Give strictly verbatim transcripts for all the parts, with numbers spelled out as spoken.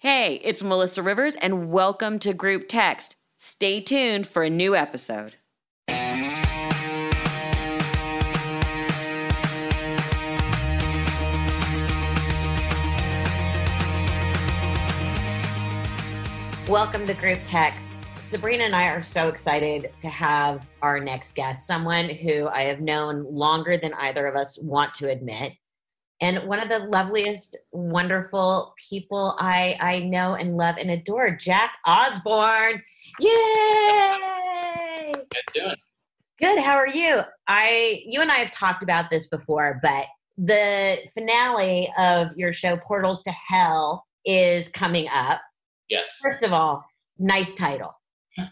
Hey, it's Melissa Rivers, and welcome to Group Text. Stay tuned for a new episode. Welcome to Group Text. Sabrina and I are so excited to have our next guest, someone who I have known longer than either of us want to admit, and one of the loveliest, wonderful people I, I know and love and adore, Jack Osbourne. Yay! How you doing? Good. How are you? I, you and I have talked about this before, but the finale of your show, Portals to Hell, is coming up. Yes. First of all, nice title.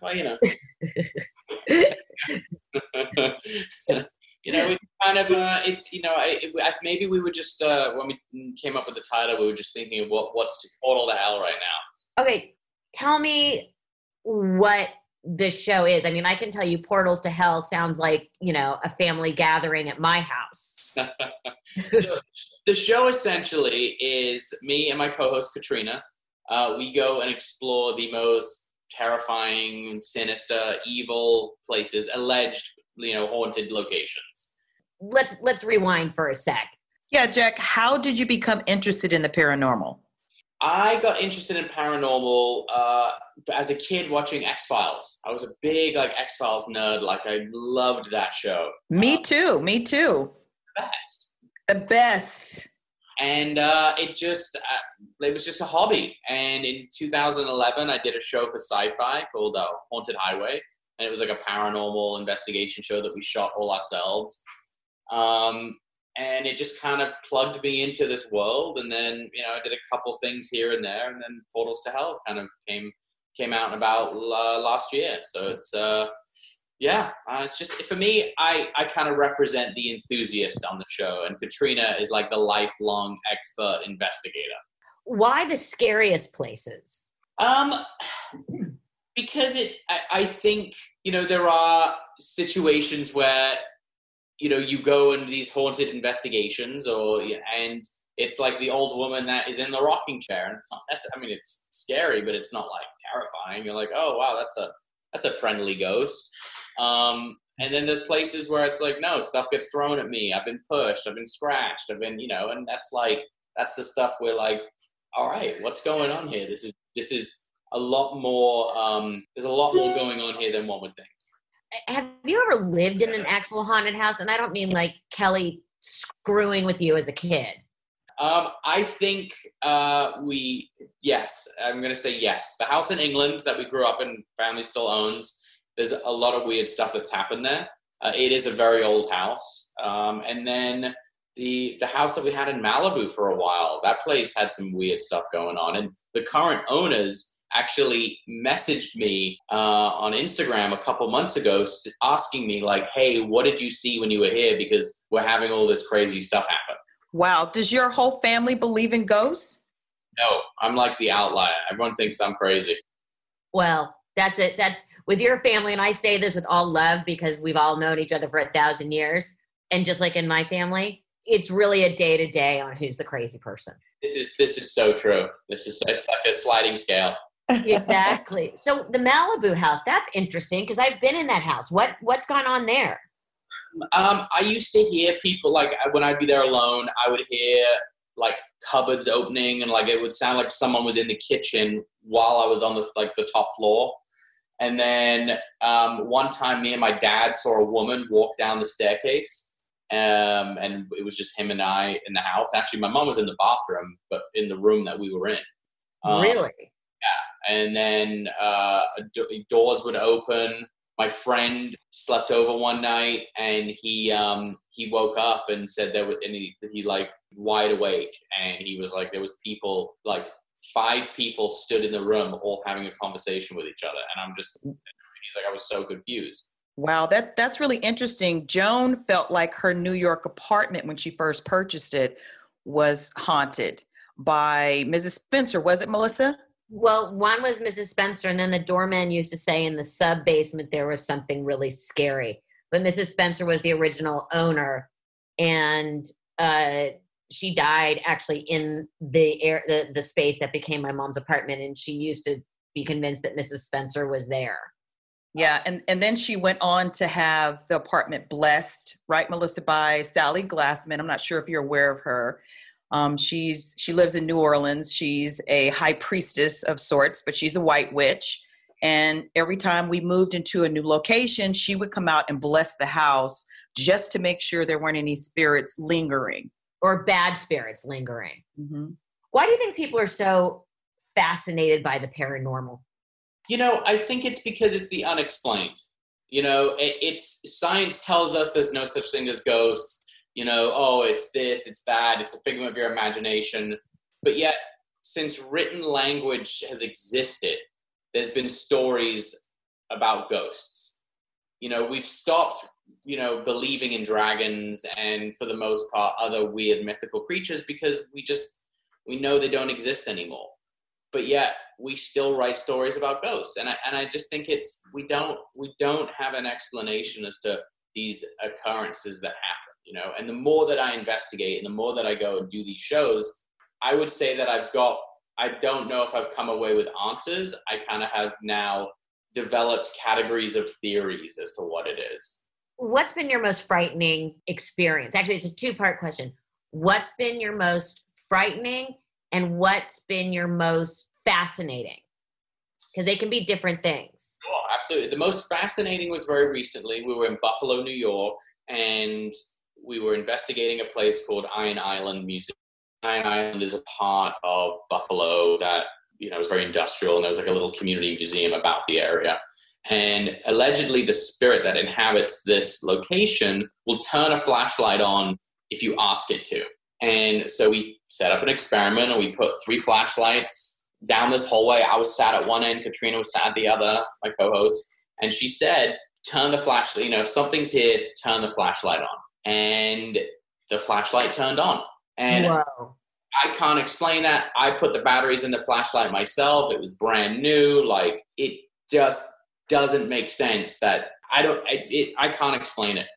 Well, you know. you know, it's kind of, uh, it's, you know, I, it, I, maybe we were just, uh, when we came up with the title, we were just thinking of what, what's to portal to hell right now. Okay. Tell me what this show is. I mean, I can tell you Portals to Hell sounds like, you know, a family gathering at my house. So, the show essentially is me and my co-host Katrina. Uh, we go and explore the most terrifying, sinister, evil places, alleged, you know, haunted locations. Let's let's rewind for a sec. Yeah, Jack, how did you become interested in the paranormal? I got interested in paranormal uh, as a kid watching X-Files. I was a big, like, X-Files nerd. Like, I loved that show. Me um, too. Me too. The best. The best. And uh, it just, uh, it was just a hobby. And in two thousand eleven, I did a show for Sci-Fi called uh, Haunted Highway. And it was like a paranormal investigation show that we shot all ourselves. Um, and it just kind of plugged me into this world. And then, you know, I did a couple things here and there. And then Portals to Hell kind of came came out about uh, last year. So it's, uh, yeah, uh, it's just, for me, I, I kind of represent the enthusiast on the show, and Katrina is like the lifelong expert investigator. Why the scariest places? Um, because it, I, I think, you know, there are situations where, you know, you go into these haunted investigations, or, and it's like the old woman that is in the rocking chair, and it's not, that's, I mean, it's scary, but it's not like terrifying. You're like, oh, wow, that's a, that's a friendly ghost. Um, and then there's places where it's like, no, stuff gets thrown at me. I've been pushed. I've been scratched. I've been, you know, and that's like, that's the stuff where like, all right, what's going on here? This is, this is a lot more, um, there's a lot more going on here than one would think. Have you ever lived in an actual haunted house? And I don't mean like Kelly screwing with you as a kid. Um, I think, uh, we, yes, I'm going to say yes. The house in England that we grew up in, family still owns. There's a lot of weird stuff that's happened there. Uh, it is a very old house. Um, and then the the house that we had in Malibu for a while, that place had some weird stuff going on. And the current owners actually messaged me uh, on Instagram a couple months ago asking me like, hey, what did you see when you were here? Because we're having all this crazy stuff happen. Wow. Does your whole family believe in ghosts? No, I'm like the outlier. Everyone thinks I'm crazy. Well, that's it. That's with your family. And I say this with all love because we've all known each other for a thousand years. And just like in my family, it's really a day to day on who's the crazy person. This is, this is so true. This is, it's like a sliding scale. Exactly. So the Malibu house, that's interesting because I've been in that house. What, what's gone on there? Um, I used to hear people, like, when I'd be there alone, I would hear, like, cupboards opening, and, like, it would sound like someone was in the kitchen while I was on, the like, the top floor. And then um, one time, me and my dad saw a woman walk down the staircase, um, and it was just him and I in the house. Actually, my mom was in the bathroom, but in the room that we were in. Um, really? Yeah. And then uh, doors would open. My friend slept over one night, and he um, he woke up and said there was, and he, he like wide awake, and he was like, there was people, like five people stood in the room, all having a conversation with each other, and I'm just, he's like, I was so confused. Wow, that that's really interesting. Joan felt like her New York apartment when she first purchased it was haunted by Missus Spencer. Was it, Melissa? Well, one was Missus Spencer, and then the doorman used to say in the sub-basement there was something really scary. But Missus Spencer was the original owner, and uh, she died actually in the air, the, the space that became my mom's apartment. And she used to be convinced that Missus Spencer was there. Yeah. And, and then she went on to have the apartment blessed, right, Melissa, by Sally Glassman. I'm not sure if you're aware of her. Um, she's, she lives in New Orleans. She's a high priestess of sorts, but she's a white witch. And every time we moved into a new location, she would come out and bless the house just to make sure there weren't any spirits lingering. Or bad spirits lingering. Mm-hmm. Why do you think people are so fascinated by the paranormal? You know, I think it's because it's the unexplained. You know, it, it's science tells us there's no such thing as ghosts. You know, oh, it's this, it's that, it's a figment of your imagination. But yet, since written language has existed, there's been stories about ghosts. You know, we've stopped, you know, believing in dragons and, for the most part, other weird mythical creatures because we just, we know they don't exist anymore. But yet, we still write stories about ghosts. And I, and I just think it's, we don't, we don't have an explanation as to these occurrences that happen, you know? And the more that I investigate and the more that I go and do these shows, I would say that I've got, I don't know if I've come away with answers. I kind of have now developed categories of theories as to what it is. What's been your most frightening experience? Actually, it's a two-part question. What's been your most frightening and what's been your most fascinating? Because they can be different things. Oh, absolutely. The most fascinating was very recently. We were in Buffalo, New York, and we were investigating a place called Iron Island Museum. Iron Island is a part of Buffalo that, you know, was very industrial, and there was like a little community museum about the area. And allegedly the spirit that inhabits this location will turn a flashlight on if you ask it to. And so we set up an experiment and we put three flashlights down this hallway. I was sat at one end, Katrina was sat at the other, my co-host. And she said, turn the flashlight, you know, if something's here, turn the flashlight on. And the flashlight turned on. And wow. I can't explain that. I put the batteries in the flashlight myself. It was brand new. Like, it just doesn't make sense that I don't, I, it, I can't explain it.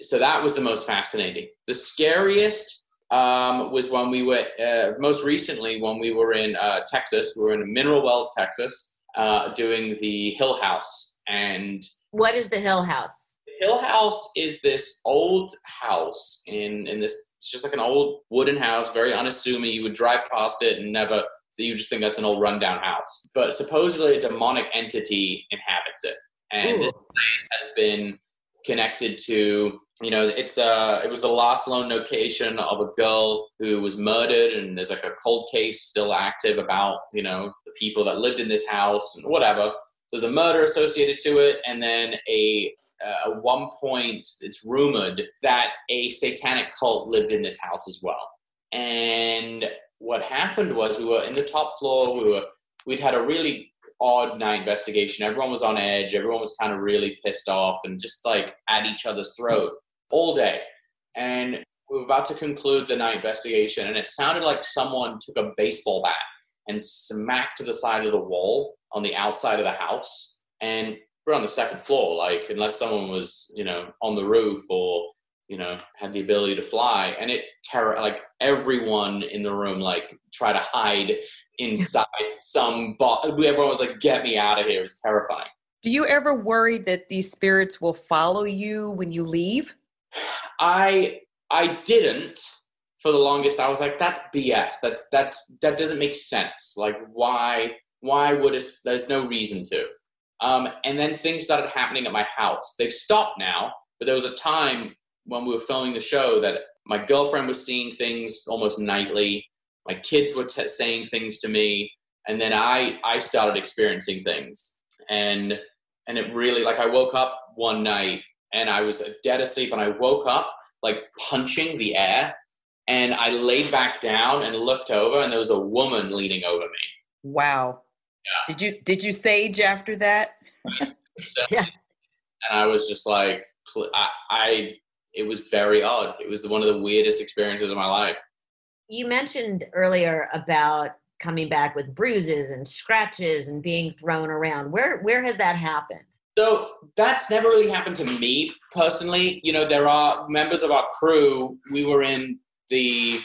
So that was the most fascinating. The scariest um, was when we were, uh, most recently when we were in uh, Texas, we were in Mineral Wells, Texas, uh, doing the Hill House. And what is the Hill House? The Hill House is this old house in, in this, it's just like an old wooden house, very unassuming. You would drive past it and never, so you just think that's an old rundown house. But supposedly a demonic entity inhabits it. And ooh, this place has been connected to, you know, it's a, it was the last known location of a girl who was murdered, and there's like a cold case still active about, you know, the people that lived in this house and whatever. There's a murder associated to it, and then a uh, at one point it's rumored that a satanic cult lived in this house as well. And what happened was we were in the top floor. We were, we'd had a really odd night investigation. Everyone was on edge. Everyone was kind of really pissed off and just like at each other's throat all day. And we were about to conclude the night investigation. And it sounded like someone took a baseball bat and smacked to the side of the wall on the outside of the house. And we're on the second floor, like, unless someone was, you know, on the roof or, you know, had the ability to fly. And it terror, like everyone in the room, like try to hide inside some box. Everyone was like, get me out of here. It was terrifying. Do you ever worry that these spirits will follow you when you leave? I, I didn't for the longest. I was like, that's B S. That's, that, that doesn't make sense. Like why, why would it, there's no reason to. Um, and then things started happening at my house. They've stopped now, but there was a time when we were filming the show that my girlfriend was seeing things almost nightly. My kids were t- saying things to me. And then I, I started experiencing things. And, and it really, like I woke up one night and I was dead asleep, and I woke up like punching the air, and I laid back down and looked over, and there was a woman leaning over me. Wow. Yeah. Did you, did you sage after that? So, yeah. And I was just like, I, I it was very odd. It was one of the weirdest experiences of my life. You mentioned earlier about coming back with bruises and scratches and being thrown around. Where where has that happened? So that's never really happened to me personally. You know, there are members of our crew. We were in the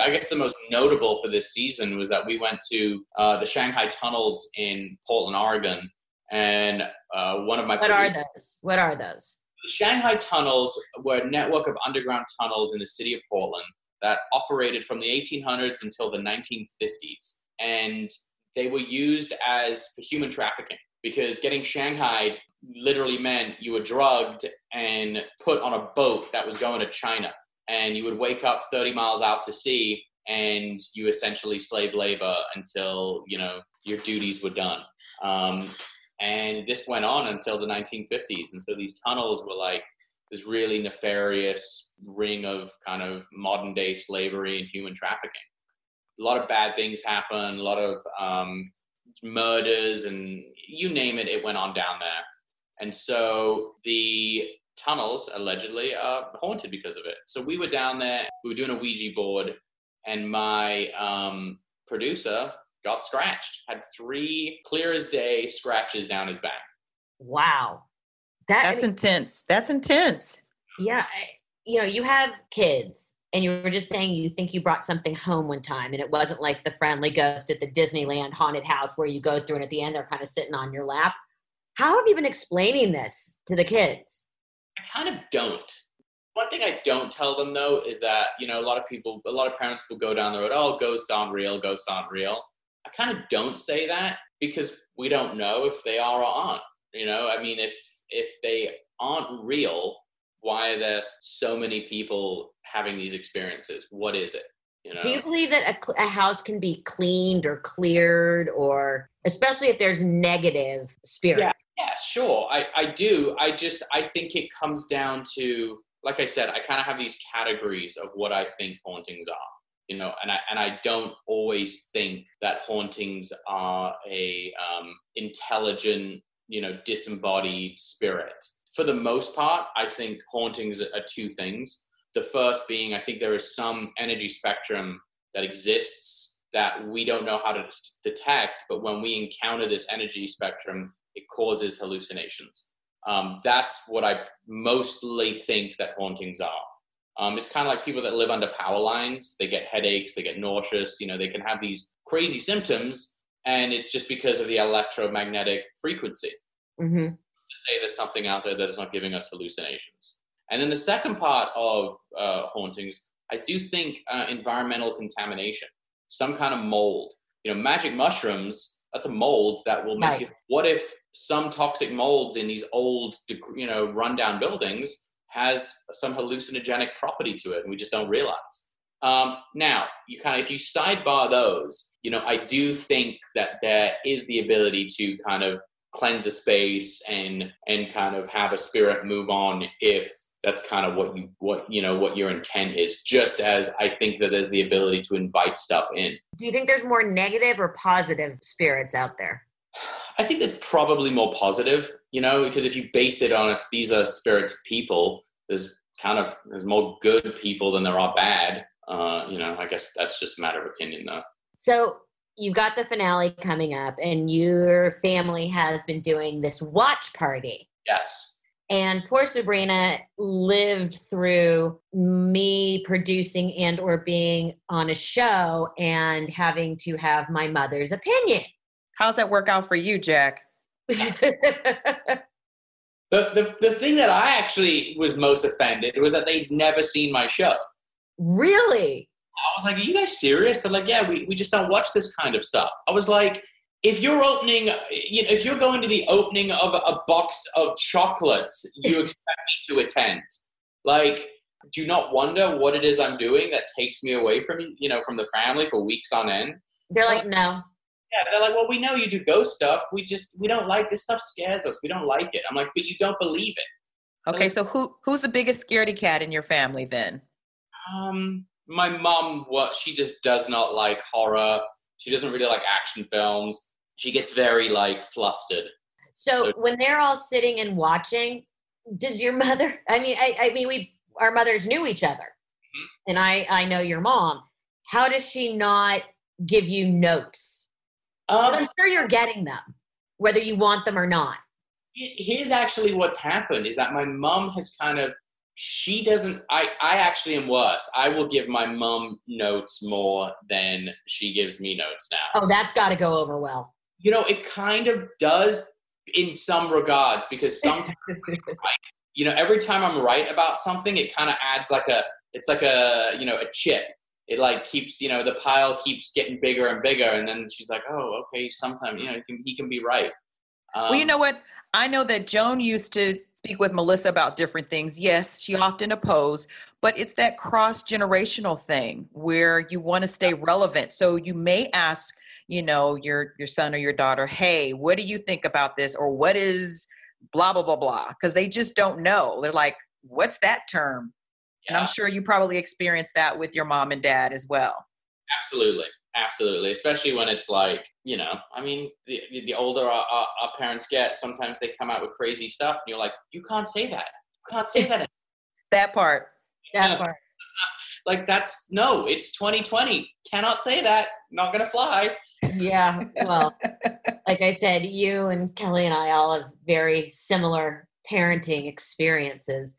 I guess the most notable for this season was that we went to uh, the Shanghai Tunnels in Portland, Oregon, and uh, one of my what are those? What are those? The Shanghai Tunnels were a network of underground tunnels in the city of Portland that operated from the eighteen hundreds until the nineteen fifties, and they were used as for human trafficking because getting Shanghai literally meant you were drugged and put on a boat that was going to China. And you would wake up thirty miles out to sea, and you essentially slave labor until, you know, your duties were done. Um, and this went on until the nineteen fifties. And so these tunnels were like this really nefarious ring of kind of modern day slavery and human trafficking. A lot of bad things happened, a lot of um, murders, and you name it, it went on down there. And so the tunnels allegedly are haunted because of it. So we were down there, we were doing a Ouija board, and my um, producer got scratched, had three clear as day scratches down his back. Wow. That, That's I mean, intense. That's intense. Yeah. I, you know, you have kids, and you were just saying you think you brought something home one time, and it wasn't like the friendly ghost at the Disneyland haunted house where you go through and at the end they're kind of sitting on your lap. How have you been explaining this to the kids? I kind of don't. One thing I don't tell them, though, is that, you know, a lot of people, a lot of parents will go down the road, oh, ghosts aren't real, ghosts aren't real. I kind of don't say that because we don't know if they are or aren't. You know, I mean, if if they aren't real, why are there so many people having these experiences? What is it? You know? Do you believe that a, cl- a house can be cleaned or cleared, or especially if there's negative spirits? Yeah, yeah, sure. I, I do. I just, I think it comes down to, like I said, I kind of have these categories of what I think hauntings are, you know, and I, and I don't always think that hauntings are a um, intelligent, you know, disembodied spirit. For the most part, I think hauntings are two things. The first being, I think there is some energy spectrum that exists that we don't know how to detect, but when we encounter this energy spectrum, it causes hallucinations. Um, that's what I mostly think that hauntings are. Um, it's kind of like people that live under power lines. They get headaches, they get nauseous, you know, they can have these crazy symptoms, and it's just because of the electromagnetic frequency. Mm-hmm. To say there's something out there that's not giving us hallucinations. And then the second part of uh, hauntings, I do think uh, environmental contamination, some kind of mold. You know, magic mushrooms, that's a mold that will make right. you. What if some toxic molds in these old, you know, rundown buildings has some hallucinogenic property to it and we just don't realize? Um, now, you kind of, if you sidebar those, you know, I do think that there is the ability to kind of cleanse a space and and kind of have a spirit move on if that's kind of what you, what, you know, what your intent is, just as I think that there's the ability to invite stuff in. Do you think there's more negative or positive spirits out there? I think there's probably more positive, you know, because if you base it on if these are spirits people, there's kind of, there's more good people than there are bad. Uh, you know, I guess that's just a matter of opinion though. So you've got the finale coming up and your family has been doing this watch party. Yes. And poor Sabrina lived through me producing and or being on a show and having to have my mother's opinion. How's that work out for you, Jack? the, the the thing that I actually was most offended was that they'd never seen my show. Really? I was like, are you guys serious? They're like, yeah, we, we just don't watch this kind of stuff. I was like... If you're opening, you know, if you're going to the opening of a box of chocolates, you expect me to attend. Like, do not wonder what it is I'm doing that takes me away from, you know, from the family for weeks on end. They're like, no. Yeah, they're like, well, we know you do ghost stuff. We just, we don't like this stuff. Scares us. We don't like it. I'm like, but you don't believe it. Okay, like, so who who's the biggest scaredy cat in your family then? Um, my mom. What she just does not like horror. She doesn't really like action films. She gets very, like, flustered. So, so when they're all sitting and watching, does your mother, I mean, I, I mean, we, our mothers knew each other. Mm-hmm. And I, I know your mom. How does she not give you notes? Um, I'm sure you're getting them, whether you want them or not. Here's actually what's happened is that my mom has kind of, she doesn't, I, I actually am worse. I will give my mom notes more than she gives me notes now. Oh, that's got to go over well. You know, it kind of does in some regards, because sometimes, you know, every time I'm right about something, it kind of adds like a, it's like a, you know, a chip. It like keeps, you know, the pile keeps getting bigger and bigger. And then she's like, oh, okay, sometimes, you know, he can, he can be right. Um, well, you know what? I know that Joan used to speak with Melissa about different things. Yes, she often opposed, but it's that cross-generational thing where you want to stay relevant. So you may ask, you know, your, your son or your daughter, hey, what do you think about this? Or what is blah, blah, blah, blah? Because they just don't know. They're like, what's that term? Yeah. And I'm sure you probably experienced that with your mom and dad as well. Absolutely. Absolutely. Especially when it's like, you know, I mean, the, the older our, our, our parents get, sometimes they come out with crazy stuff and you're like, you can't say that. You can't say that. That part. That yeah. part. Like that's, no, it's twenty twenty. Cannot say that. Not going to fly. Yeah. Well, like I said, you and Kelly and I all have very similar parenting experiences.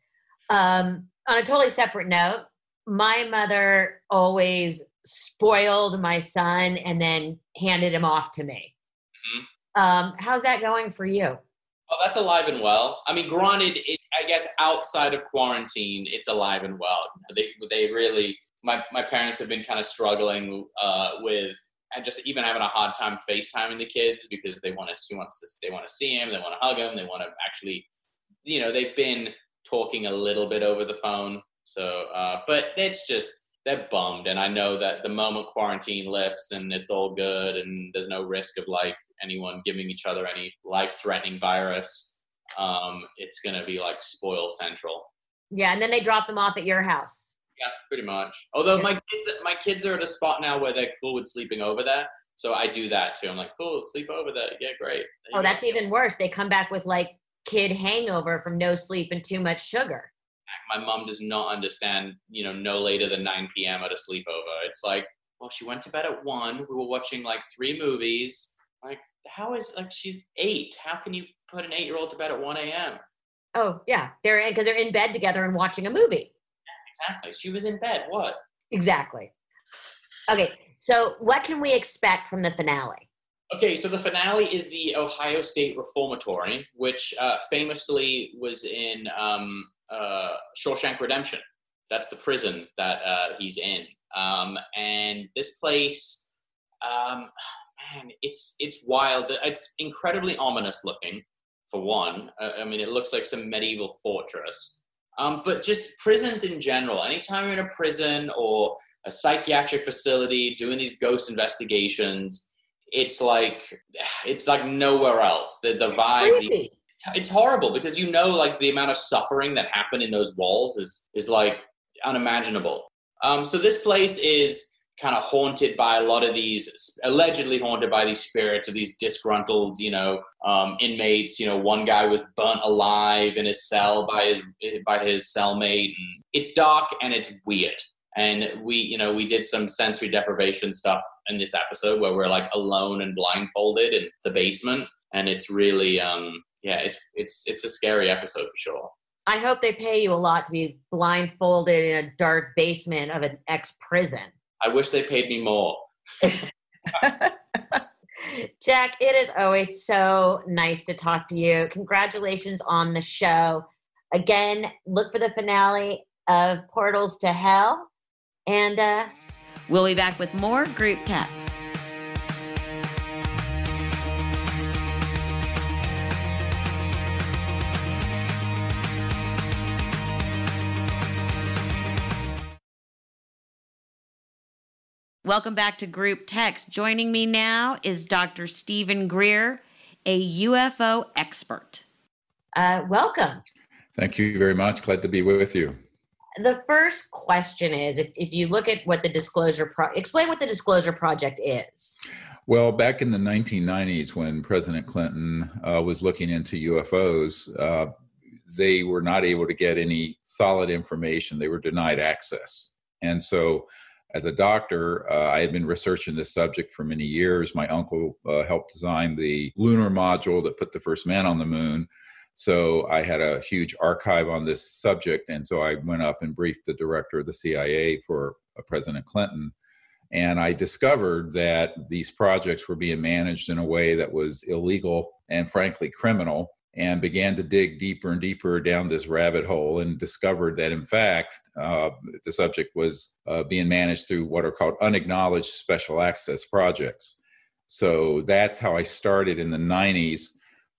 Um, On a totally separate note, my mother always spoiled my son and then handed him off to me. Mm-hmm. Um, how's that going for you? Oh, that's alive and well. I mean, granted, it, I guess outside of quarantine, it's alive and well. They they really, my, my parents have been kind of struggling uh, with, and just even having a hard time FaceTiming the kids because they want to, she wants to, they want to see him, they want to hug him, they want to actually, you know, they've been talking a little bit over the phone. So, uh, but it's just, they're bummed. And I know that the moment quarantine lifts and it's all good and there's no risk of like anyone giving each other any life-threatening virus, um, it's going to be like spoil central. Yeah. And then they drop them off at your house. Yeah, pretty much. Although yeah. my kids, my kids are at a spot now where they're cool with sleeping over there. So I do that too. I'm like, cool, sleep over there. Yeah, great. There oh, that's go. Even worse. They come back with like, kid hangover from no sleep and too much sugar. My mom does not understand, you know, no later than nine p.m. at a sleepover. It's like, well, she went to bed at one. We were watching like three movies. Like, how is, like, she's eight. How can you put an eight-year-old to bed at one a.m.? Oh, yeah. They're, because they're in bed together and watching a movie. Yeah, exactly. She was in bed. What? Exactly. Okay. So what can we expect from the finale? Okay, so the finale is the Ohio State Reformatory, which uh, famously was in um, uh, Shawshank Redemption. That's the prison that uh, he's in. Um, and this place, um, man, it's it's wild. It's incredibly ominous looking, for one. Uh, I mean, it looks like some medieval fortress. Um, but just prisons in general. Anytime you're in a prison or a psychiatric facility doing these ghost investigations, it's like, it's like nowhere else. The, the vibe, the, it's horrible because, you know, like the amount of suffering that happened in those walls is, is like unimaginable. Um, so this place is kind of haunted by a lot of these, allegedly haunted by these spirits of these disgruntled, you know, um, inmates. You know, one guy was burnt alive in his cell by his, by his cellmate. It's dark and it's weird. And we, you know, we did some sensory deprivation stuff in this episode where we're like alone and blindfolded in the basement. And it's really, um, yeah, it's, it's, it's a scary episode for sure. I hope they pay you a lot to be blindfolded in a dark basement of an ex-prison. I wish they paid me more. Jack, it is always so nice to talk to you. Congratulations on the show. Again, look for the finale of Portals to Hell. And uh, we'll be back with more group text. Welcome back to Group Text. Joining me now is Doctor Stephen Greer, a U F O expert. Uh, welcome. Thank you very much. Glad to be with you. The first question is, if, if you look at what the Disclosure Pro- explain what the Disclosure Project is. Well, back in the nineteen nineties, when President Clinton uh, was looking into U F Os, uh, they were not able to get any solid information. They were denied access. And so as a doctor, uh, I had been researching this subject for many years. My uncle uh, helped design the lunar module that put the first man on the moon. So I had a huge archive on this subject. And so I went up and briefed the director of the C I A for President Clinton. And I discovered that these projects were being managed in a way that was illegal and frankly criminal, and began to dig deeper and deeper down this rabbit hole and discovered that, in fact, uh, the subject was uh, being managed through what are called unacknowledged special access projects. So that's how I started in the nineties.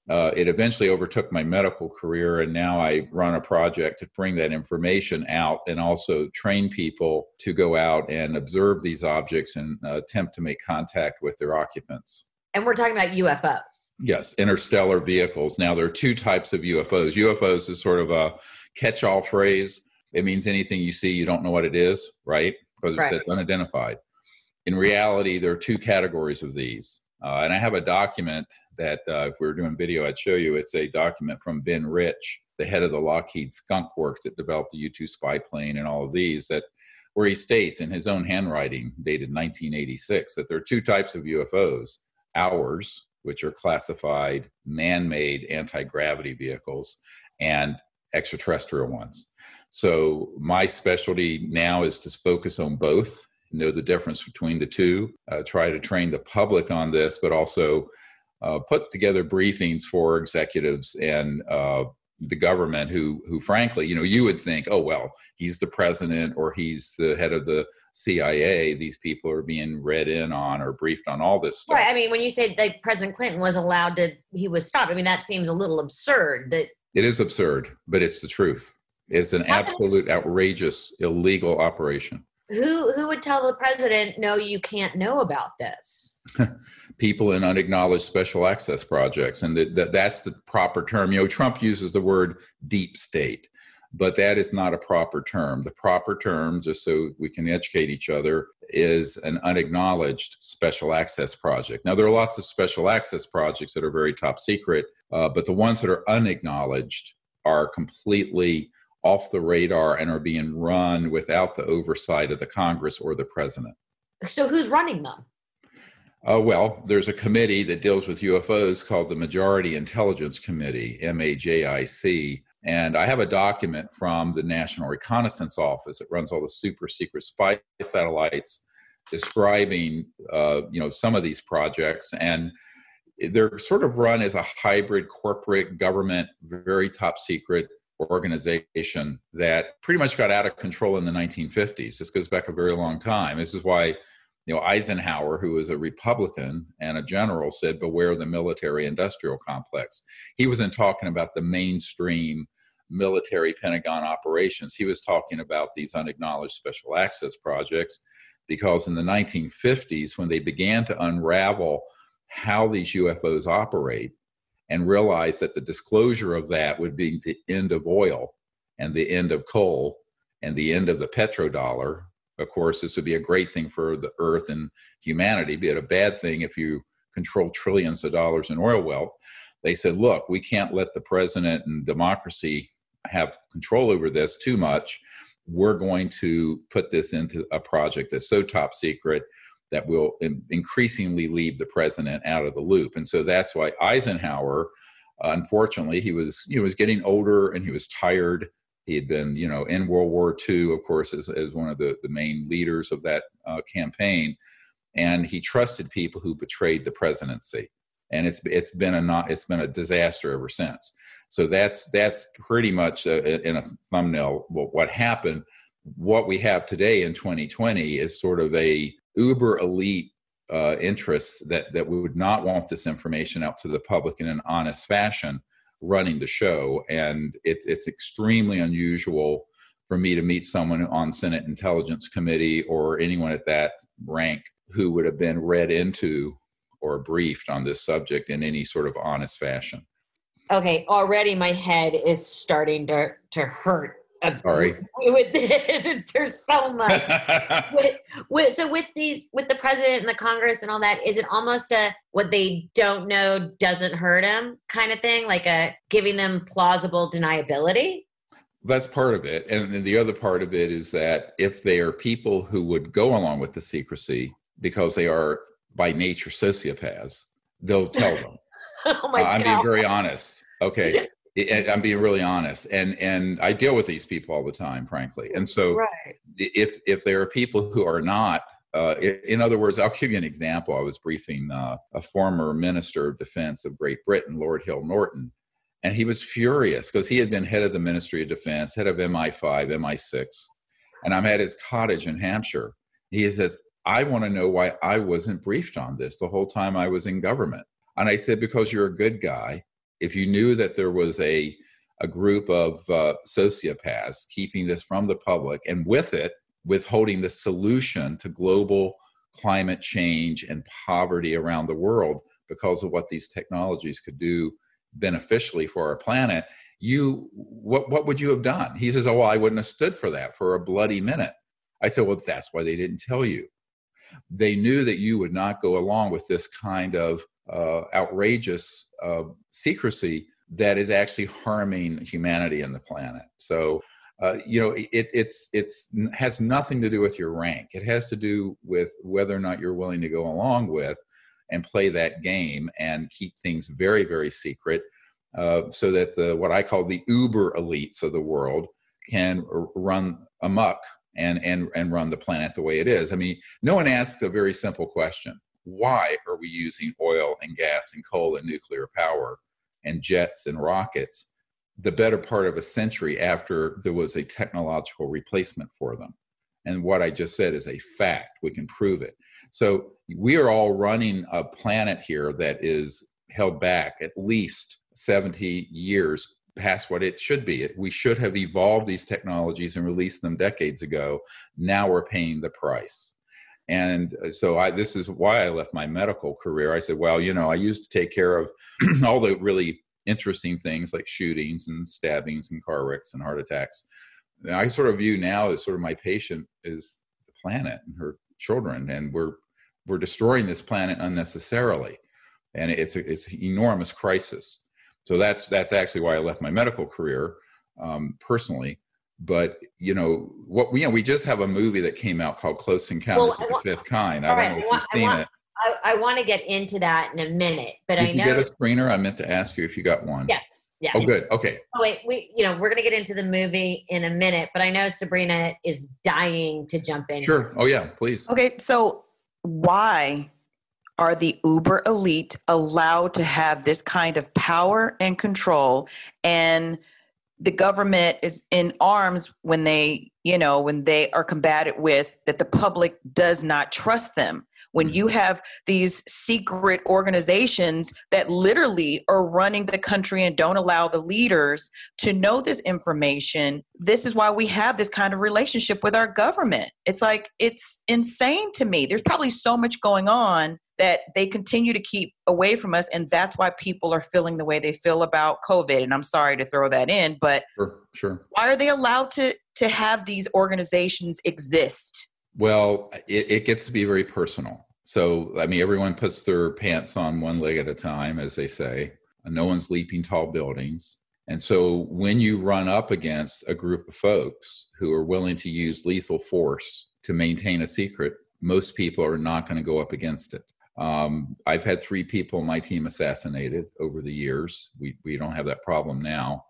Uh, it eventually overtook my medical career, and now I run a project to bring that information out and also train people to go out and observe these objects and uh, attempt to make contact with their occupants. And we're talking about U F Os. Yes, interstellar vehicles. Now, there are two types of U F Os. U F Os is sort of a catch-all phrase. It means anything you see, you don't know what it is, right? Because it right. says unidentified. In reality, there are two categories of these. Uh, and I have a document that uh, if we were doing video, I'd show you. It's a document from Ben Rich, the head of the Lockheed Skunk Works that developed the U two spy plane and all of these, that where he states in his own handwriting, dated nineteen eighty-six, that there are two types of U F Os. Ours, which are classified man-made anti-gravity vehicles, and extraterrestrial ones. So my specialty now is to focus on both, know the difference between the two, uh, try to train the public on this, but also uh, put together briefings for executives and uh, the government who, who frankly, you know, you would think, oh, well, he's the president or he's the head of the C I A, these people are being read in on or briefed on all this stuff. Right. I mean, when you say that President Clinton was allowed to, he was stopped. I mean, that seems a little absurd. That it is absurd, but it's the truth. It's an absolute outrageous, illegal operation. Who who would tell the president, no, you can't know about this? People in unacknowledged special access projects. And th- th- that's the proper term. You know, Trump uses the word deep state. But that is not a proper term. The proper term, just so we can educate each other, is an unacknowledged special access project. Now, there are lots of special access projects that are very top secret, uh, but the ones that are unacknowledged are completely off the radar and are being run without the oversight of the Congress or the president. So who's running them? Uh, well, there's a committee that deals with U F Os called the Majority Intelligence Committee, M A J I C. And I have a document from the National Reconnaissance Office that runs all the super secret spy satellites describing, uh, you know, some of these projects. And they're sort of run as a hybrid corporate government, very top secret organization that pretty much got out of control in the nineteen fifties. This goes back a very long time. This is why, you know, Eisenhower, who was a Republican and a general, said, beware the military industrial complex. He wasn't talking about the mainstream military Pentagon operations. He was talking about these unacknowledged special access projects, because in the nineteen fifties, when they began to unravel how these U F Os operate and realize that the disclosure of that would be the end of oil and the end of coal and the end of the petrodollar, of course, this would be a great thing for the earth and humanity, be it a bad thing if you control trillions of dollars in oil wealth. They said, look, we can't let the president and democracy have control over this too much. We're going to put this into a project that's so top secret that will increasingly leave the president out of the loop. And so that's why Eisenhower, unfortunately, he was, you know, was getting older and he was tired. He had been, you know, in World War Two, of course, as, as one of the, the main leaders of that uh, campaign, and he trusted people who betrayed the presidency, and it's it's been a not it's been a disaster ever since. So that's that's pretty much a, in a thumbnail what, what happened. What we have today in twenty twenty is sort of a uber elite uh, interests that that we would not want this information out to the public in an honest fashion, running the show. And it, it's extremely unusual for me to meet someone on Senate Intelligence Committee or anyone at that rank who would have been read into or briefed on this subject in any sort of honest fashion. Okay, already my head is starting to, to hurt. I'm sorry. With this, there's so much. with, with, so with these, with the president and the Congress and all that, is it almost a what they don't know doesn't hurt them kind of thing, like a giving them plausible deniability? That's part of it, and then the other part of it is that if they are people who would go along with the secrecy because they are by nature sociopaths, they'll tell them. oh my uh, God! I'm being very honest. Okay. It, I'm being really honest, and and I deal with these people all the time, frankly. And so, right. if if there are people who are not, uh, in other words, I'll give you an example. I was briefing uh, a former Minister of Defense of Great Britain, Lord Hill Norton, and he was furious because he had been head of the Ministry of Defense, head of M I five, M I six, and I'm at his cottage in Hampshire. He says, "I want to know why I wasn't briefed on this the whole time I was in government." And I said, "Because you're a good guy. If you knew that there was a, a group of uh, sociopaths keeping this from the public, and with it, withholding the solution to global climate change and poverty around the world because of what these technologies could do beneficially for our planet, you what, what would you have done?" He says, "Oh, well, I wouldn't have stood for that for a bloody minute." I said, "Well, that's why they didn't tell you. They knew that you would not go along with this kind of uh, outrageous uh, secrecy that is actually harming humanity and the planet." So, uh, you know, it it's it's has nothing to do with your rank. It has to do with whether or not you're willing to go along with and play that game and keep things very, very secret, uh, so that the what I call the uber elites of the world can r- run amok. And, and and run the planet the way it is. I mean, no one asks a very simple question. Why are we using oil and gas and coal and nuclear power and jets and rockets the better part of a century after there was a technological replacement for them? And what I just said is a fact. We can prove it. So we are all running a planet here that is held back at least seventy years past what it should be. We should have evolved these technologies and released them decades ago. Now we're paying the price. And so I, this is why I left my medical career. I said, well, you know, I used to take care of all the really interesting things like shootings and stabbings and car wrecks and heart attacks. And I sort of view now as sort of my patient is the planet and her children. And we're, we're destroying this planet unnecessarily. And it's a, it's an enormous crisis. So that's that's actually why I left my medical career, um, personally. But you know what? We you know, we just have a movie that came out called Close Encounters well, of want, the Fifth Kind. I don't know if you've seen it. I, I want to get into that in a minute, but Did I you know. Did you get a screener? I meant to ask you if you got one. Yes. Yes. Oh, good. Okay. Oh wait, we you know we're gonna get into the movie in a minute, but I know Sabrina is dying to jump in. Sure. Oh yeah, please. Okay. So why are the uber elite allowed to have this kind of power and control, and the government is in arms when they, you know, when they are combated with that the public does not trust them? When you have these secret organizations that literally are running the country and don't allow the leaders to know this information, this is why we have this kind of relationship with our government. It's like, it's insane to me. There's probably so much going on that they continue to keep away from us. And that's why people are feeling the way they feel about COVID. And I'm sorry to throw that in, but sure, sure. Why are they allowed to, to have these organizations exist? Well, it, it gets to be very personal. So, I mean, everyone puts their pants on one leg at a time, as they say, and no one's leaping tall buildings. And so when you run up against a group of folks who are willing to use lethal force to maintain a secret, most people are not going to go up against it. Um, I've had three people on my team assassinated over the years. We we don't have that problem now,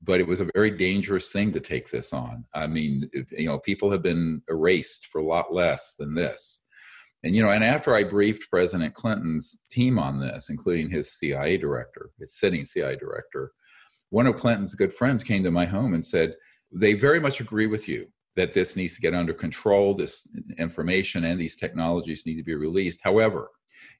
but it was a very dangerous thing to take this on. I mean, if, you know, people have been erased for a lot less than this. And, you know, and after I briefed President Clinton's team on this, including his C I A director, his sitting C I A director, one of Clinton's good friends came to my home and said, they very much agree with you that this needs to get under control. This information and these technologies need to be released. However,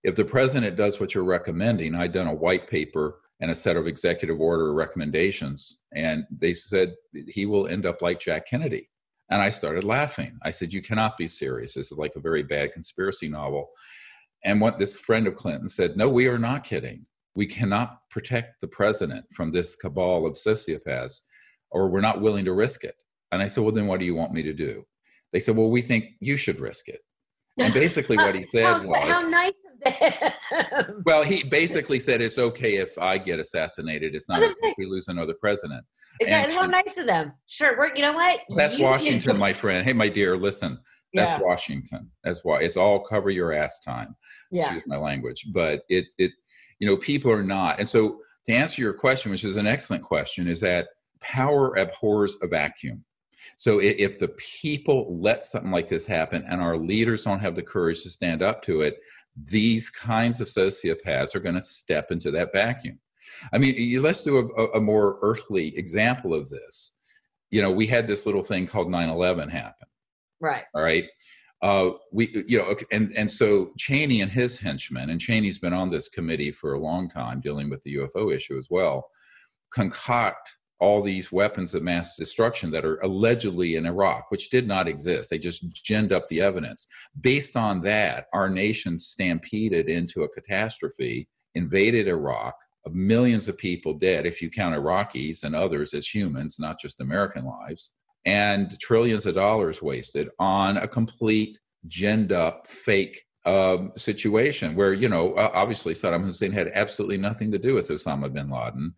if the president does what you're recommending, I'd done a white paper and a set of executive order recommendations, and they said he will end up like Jack Kennedy. And I started laughing. I said, you cannot be serious. This is like a very bad conspiracy novel. And what this friend of Clinton said, no, we are not kidding. We cannot protect the president from this cabal of sociopaths, or we're not willing to risk it. And I said, well, then what do you want me to do? They said, well, we think you should risk it. And basically what he said was, how nice of them. Well, he basically said, it's okay if I get assassinated. It's not okay if we lose another president. Exactly. And how nice of them. Sure. We're, you know what? That's you, Washington, you. my friend. Hey, my dear, listen, that's yeah. Washington. That's why it's all cover your ass time. Yeah. Excuse my language. But it, it, you know, people are not. And so to answer your question, which is an excellent question, is that power abhors a vacuum. So if the people let something like this happen and our leaders don't have the courage to stand up to it, these kinds of sociopaths are going to step into that vacuum. I mean, let's do a, a more earthly example of this. You know, we had this little thing called nine eleven happen. Right. All right. Uh, we, you know, and, and so Cheney and his henchmen, and Cheney's been on this committee for a long time dealing with the U F O issue as well, concoct all these weapons of mass destruction that are allegedly in Iraq, which did not exist. They just ginned up the evidence. Based on that, our nation stampeded into a catastrophe, invaded Iraq, millions of people dead, if you count Iraqis and others as humans, not just American lives, and trillions of dollars wasted on a complete ginned up fake um, situation where, you know, obviously Saddam Hussein had absolutely nothing to do with Osama bin Laden.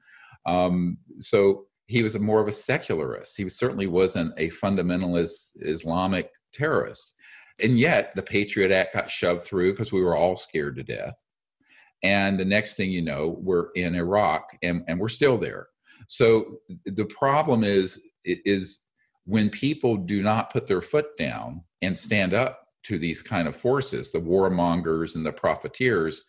Um, so he was a more of a secularist. He certainly wasn't a fundamentalist Islamic terrorist. And yet the Patriot Act got shoved through because we were all scared to death. And the next thing you know, we're in Iraq and, and we're still there. So the problem is, is when people do not put their foot down and stand up to these kind of forces, the warmongers and the profiteers,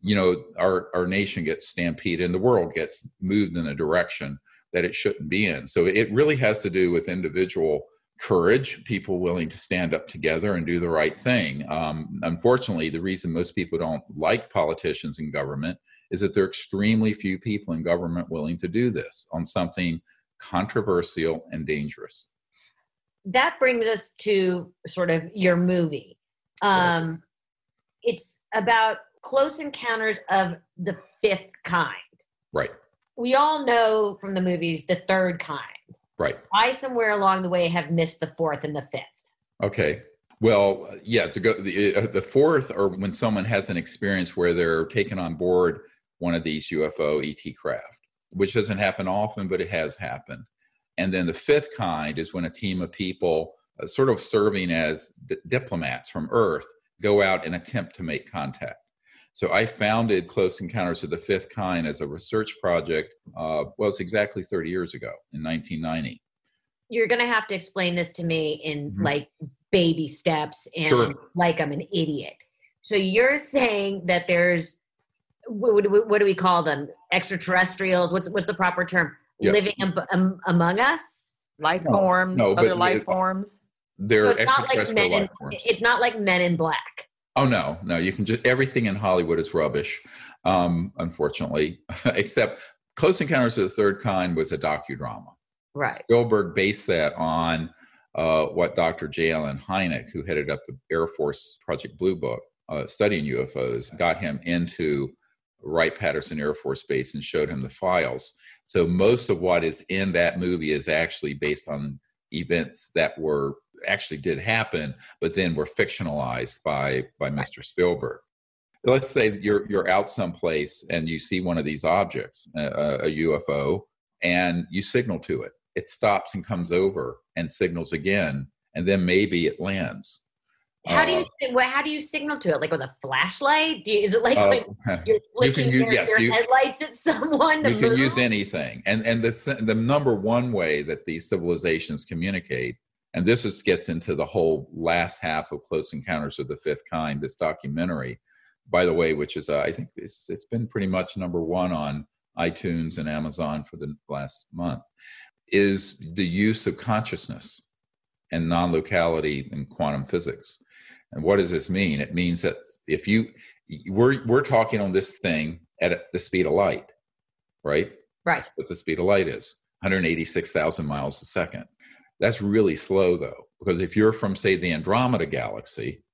you know, our, our nation gets stampeded and the world gets moved in a direction that it shouldn't be in. So it really has to do with individual courage, people willing to stand up together and do the right thing. Um, unfortunately, the reason most people don't like politicians in government is that there are extremely few people in government willing to do this on something controversial and dangerous. That brings us to sort of your movie. Um, right. It's about Close Encounters of the Fifth Kind. Right. We all know from the movies the third kind. Right. I somewhere along the way have missed the fourth and the fifth. Okay. Well, yeah, to go the, uh, the fourth or when someone has an experience where they're taken on board one of these U F O E T craft, which doesn't happen often, but it has happened. And then the fifth kind is when a team of people uh, sort of serving as d- diplomats from Earth go out and attempt to make contact. So I founded Close Encounters of the Fifth Kind as a research project, uh, well, it's exactly thirty years ago in nineteen ninety. You're going to have to explain this to me in mm-hmm. like baby steps and sure. like I'm an idiot. So you're saying that there's, what, what, what do we call them? Extraterrestrials? What's what's the proper term? Yep. Living um, um, among us? Life no, forms, no, other life it, forms? They're so it's extraterrestrial not like men life forms. In, it's not like Men in Black. Oh, no, no, you can just, everything in Hollywood is rubbish, um, unfortunately, except Close Encounters of the Third Kind was a docudrama. Right. Spielberg based that on uh, what Doctor J. Allen Hynek, who headed up the Air Force Project Blue Book, uh, studying U F Os, got him into Wright-Patterson Air Force Base and showed him the files. So most of what is in that movie is actually based on events that were actually did happen, but then were fictionalized by by Mister Spielberg. Let's say that you're you're out someplace and you see one of these objects, a, a U F O, and you signal to it. It stops and comes over and signals again, and then maybe it lands. How uh, do you how do you signal to it? Like with a flashlight? Do you, is it like uh, when you're flicking you your, yes, your you, headlights at someone? You can move? Use anything. And and the the number one way that these civilizations communicate. And this is, gets into the whole last half of Close Encounters of the Fifth Kind, this documentary, by the way, which is, uh, I think it's, it's been pretty much number one on iTunes and Amazon for the last month, is the use of consciousness and non-locality in quantum physics. And what does this mean? It means that if you, we're, we're talking on this thing at the speed of light, right? Right. That's what the speed of light is, one hundred eighty-six thousand miles a second. That's really slow, though, because if you're from, say, the Andromeda galaxy,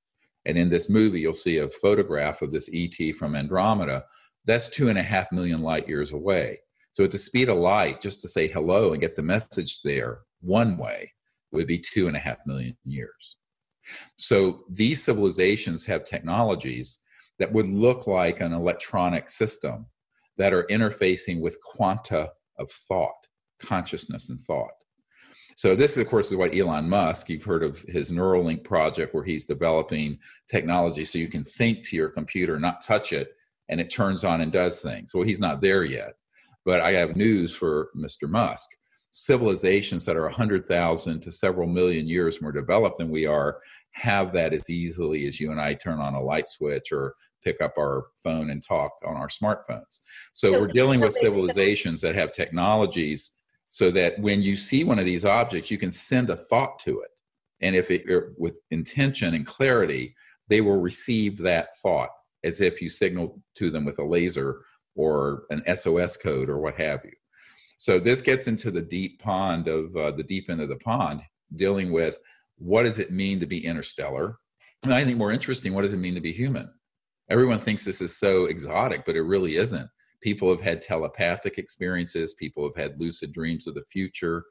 and in this movie, you'll see a photograph of this E T from Andromeda, that's two and a half million light years away. So at the speed of light, just to say hello and get the message there one way would be two and a half million years. So these civilizations have technologies that would look like an electronic system that are interfacing with quanta of thought, consciousness and thought. So this, of course, is what Elon Musk, you've heard of his Neuralink project where he's developing technology so you can think to your computer, not touch it, and it turns on and does things. Well, he's not there yet. But I have news for Mister Musk. Civilizations that are one hundred thousand to several million years more developed than we are have that as easily as you and I turn on a light switch or pick up our phone and talk on our smartphones. So, so we're dealing with civilizations that have technologies so that when you see one of these objects, you can send a thought to it. And if it, with intention and clarity, they will receive that thought as if you signal to them with a laser or an S O S code or what have you. So this gets into the deep pond of uh, the deep end of the pond, dealing with what does it mean to be interstellar? And I think more interesting, what does it mean to be human? Everyone thinks this is so exotic, but it really isn't. People have had telepathic experiences. People have had lucid dreams of the future.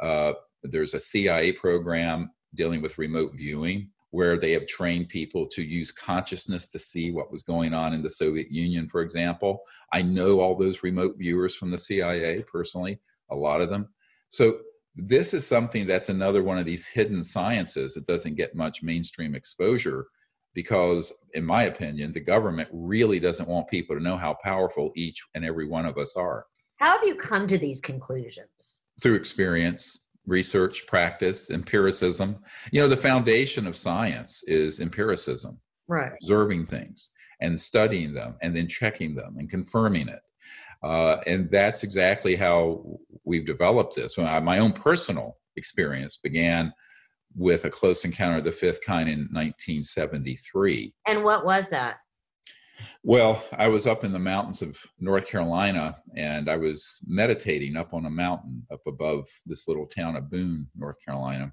Uh, there's a C I A program dealing with remote viewing, where they have trained people to use consciousness to see what was going on in the Soviet Union, for example. I know all those remote viewers from the C I A personally, a lot of them. So this is something that's another one of these hidden sciences that doesn't get much mainstream exposure because, in my opinion, the government really doesn't want people to know how powerful each and every one of us are. How have you come to these conclusions? Through experience. Research, practice, empiricism. You know, the foundation of science is empiricism, right? Observing things and studying them and then checking them and confirming it. Uh, and that's exactly how we've developed this. When I, my own personal experience began with a close encounter of the fifth kind in nineteen seventy-three. And what was that? Well, I was up in the mountains of North Carolina, and I was meditating up on a mountain up above this little town of Boone, North Carolina.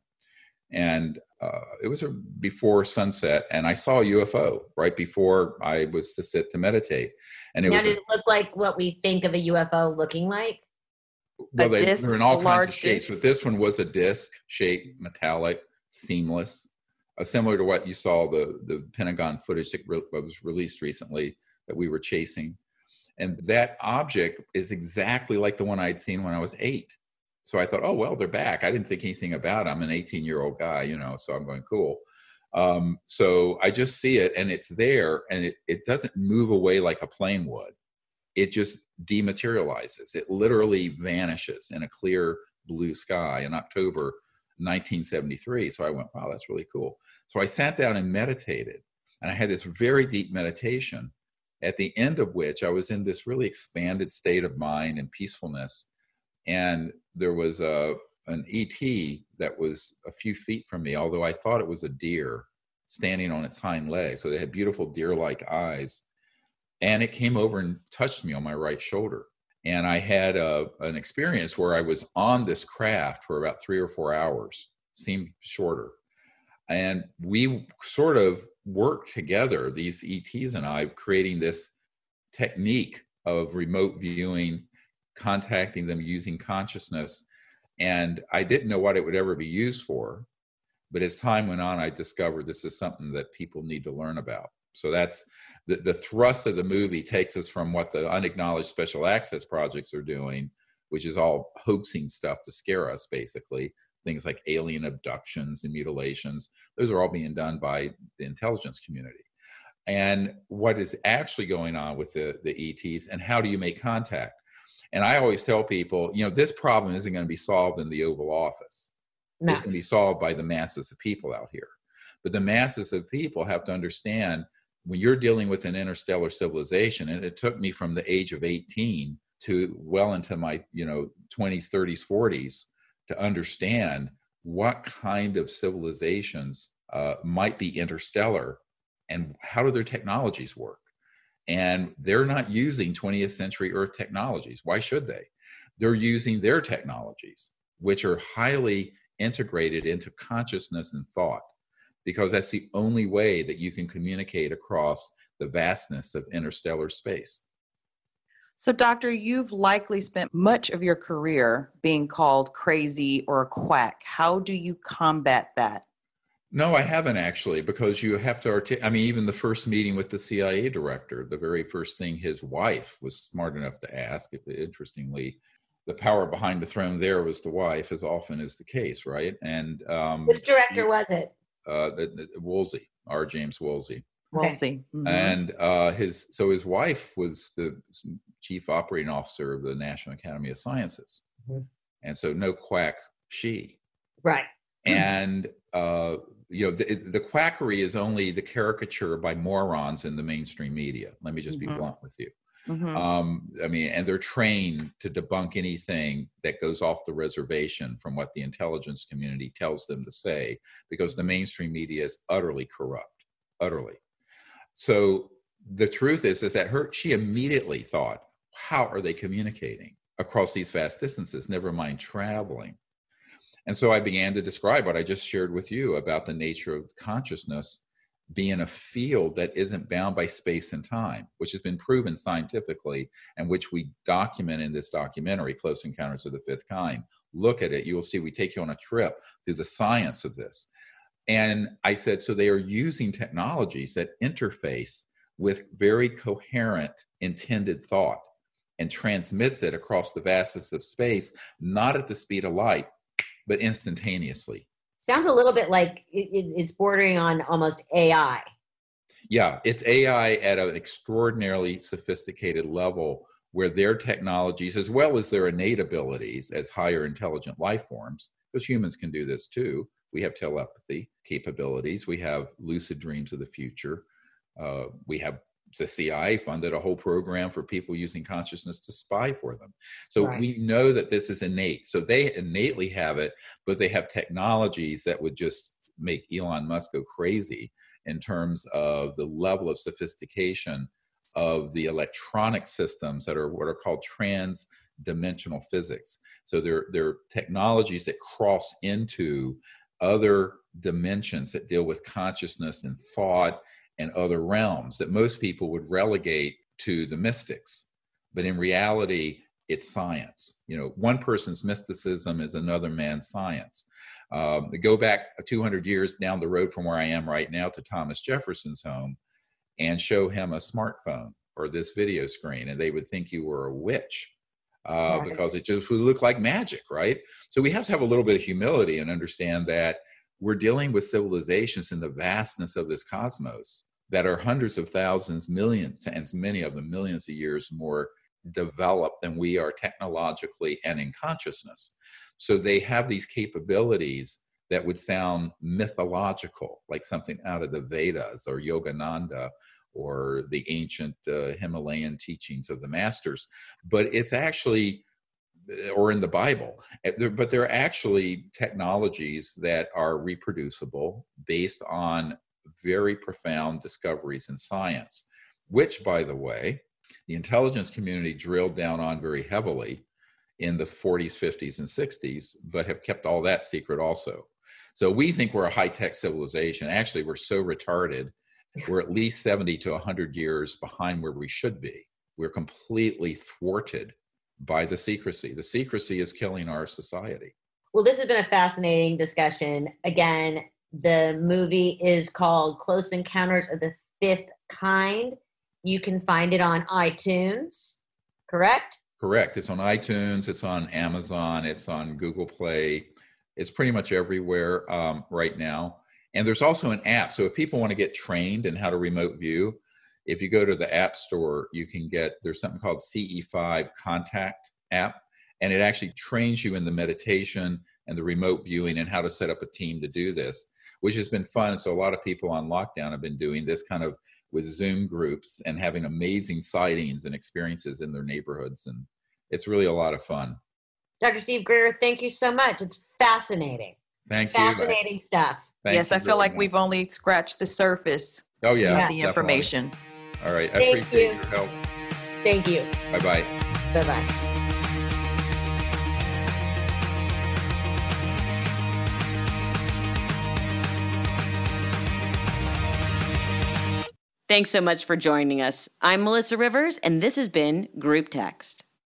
And uh, it was a before sunset, and I saw a U F O right before I was to sit to meditate. And it now, was did a, it look like what we think of a U F O looking like? Well, they, they're in all kinds of shapes, disc? But this one was a disc-shaped, metallic, seamless. Similar to what you saw, the, the Pentagon footage that re- was released recently that we were chasing. And that object is exactly like the one I'd seen when I was eight. So I thought, oh, well, they're back. I didn't think anything about it. I'm an eighteen-year-old guy, you know, so I'm going, cool. Um, so I just see it, and it's there, and it, it doesn't move away like a plane would. It just dematerializes. It literally vanishes in a clear blue sky in October nineteen seventy-three. So I went, wow, that's really cool. So I sat down and meditated, and I had this very deep meditation, at the end of which I was in this really expanded state of mind and peacefulness. And there was a an E T that was a few feet from me, although I thought it was a deer standing on its hind legs. So they had beautiful deer-like eyes, and it came over and touched me on my right shoulder. And I had a, an experience where I was on this craft for about three or four hours, seemed shorter. And we sort of worked together, these E Ts and I, creating this technique of remote viewing, contacting them using consciousness. And I didn't know what it would ever be used for. But as time went on, I discovered this is something that people need to learn about. So that's the, the thrust of the movie, takes us from what the unacknowledged special access projects are doing, which is all hoaxing stuff to scare us, basically. Things like alien abductions and mutilations. Those are all being done by the intelligence community. And what is actually going on with the, the E Ts, and how do you make contact? And I always tell people, you know, this problem isn't going to be solved in the Oval Office. No. It's going to be solved by the masses of people out here. But the masses of people have to understand, when you're dealing with an interstellar civilization, and it took me from the age of eighteen to well into my, you know, twenties, thirties, forties to understand what kind of civilizations uh, might be interstellar, and how do their technologies work? And they're not using twentieth century Earth technologies. Why should they? They're using their technologies, which are highly integrated into consciousness and thought, because that's the only way that you can communicate across the vastness of interstellar space. So, Doctor, you've likely spent much of your career being called crazy or a quack. How do you combat that? No, I haven't actually, because you have to articulate. I mean, even the first meeting with the C I A director, the very first thing his wife was smart enough to ask, interestingly, the power behind the throne there was the wife, as often is the case, right? And um, which director was it? Uh, Woolsey, R. James Woolsey. Woolsey. Mm-hmm. And uh, his so his wife was the chief operating officer of the National Academy of Sciences. Mm-hmm. And so no quack she. Right. And, uh, you know, the, the quackery is only the caricature by morons in the mainstream media. Let me just mm-hmm. be blunt with you. Mm-hmm. Um, I mean, and they're trained to debunk anything that goes off the reservation from what the intelligence community tells them to say, because the mainstream media is utterly corrupt, utterly. So the truth is, is that her, she immediately thought, how are they communicating across these vast distances, never mind traveling? And so I began to describe what I just shared with you about the nature of consciousness being a field that isn't bound by space and time, which has been proven scientifically and which we document in this documentary, Close Encounters of the Fifth Kind. Look at it. You will see we take you on a trip through the science of this. And I said, so they are using technologies that interface with very coherent intended thought and transmits it across the vastness of space, not at the speed of light, but instantaneously. Sounds a little bit like it, it, it's bordering on almost A I. Yeah, it's A I at an extraordinarily sophisticated level where their technologies, as well as their innate abilities as higher intelligent life forms, because humans can do this too. We have telepathy capabilities. We have lucid dreams of the future. Uh, we have the C I A funded a whole program for people using consciousness to spy for them. So right. we know that this is innate. So they innately have it, but they have technologies that would just make Elon Musk go crazy in terms of the level of sophistication of the electronic systems that are what are called trans-dimensional physics. So they're, they're technologies that cross into other dimensions that deal with consciousness and thought and other realms that most people would relegate to the mystics. But in reality, it's science. You know, one person's mysticism is another man's science. Um, go back two hundred years down the road from where I am right now to Thomas Jefferson's home and show him a smartphone or this video screen, and they would think you were a witch uh, right. because it just would look like magic, right? So we have to have a little bit of humility and understand that we're dealing with civilizations in the vastness of this cosmos that are hundreds of thousands, millions, and many of them millions of years more developed than we are technologically and in consciousness. So they have these capabilities that would sound mythological, like something out of the Vedas or Yogananda or the ancient uh, Himalayan teachings of the masters. But it's actually, or in the Bible, but they're actually technologies that are reproducible based on very profound discoveries in science, which, by the way, the intelligence community drilled down on very heavily in the forties, fifties, and sixties, but have kept all that secret also. So we think we're a high-tech civilization. Actually, we're so retarded, we're at least seventy to one hundred years behind where we should be. We're completely thwarted by the secrecy. The secrecy is killing our society. Well, this has been a fascinating discussion. Again, the movie is called Close Encounters of the Fifth Kind. You can find it on iTunes, correct? Correct. It's on iTunes. It's on Amazon. It's on Google Play. It's pretty much everywhere um, right now. And there's also an app. So if people want to get trained in how to remote view, if you go to the app store, you can get, there's something called C E five Contact app, and it actually trains you in the meditation and the remote viewing and how to set up a team to do this, which has been fun. So a lot of people on lockdown have been doing this kind of with Zoom groups and having amazing sightings and experiences in their neighborhoods. And it's really a lot of fun. Doctor Steve Greer, thank you so much. It's fascinating. Thank you. Fascinating stuff. Yes, I feel like we've only scratched the surface of the information. All right. I Thank appreciate you. your help. Thank you. Bye-bye. Bye-bye. Thanks so much for joining us. I'm Melissa Rivers, and this has been Group Text.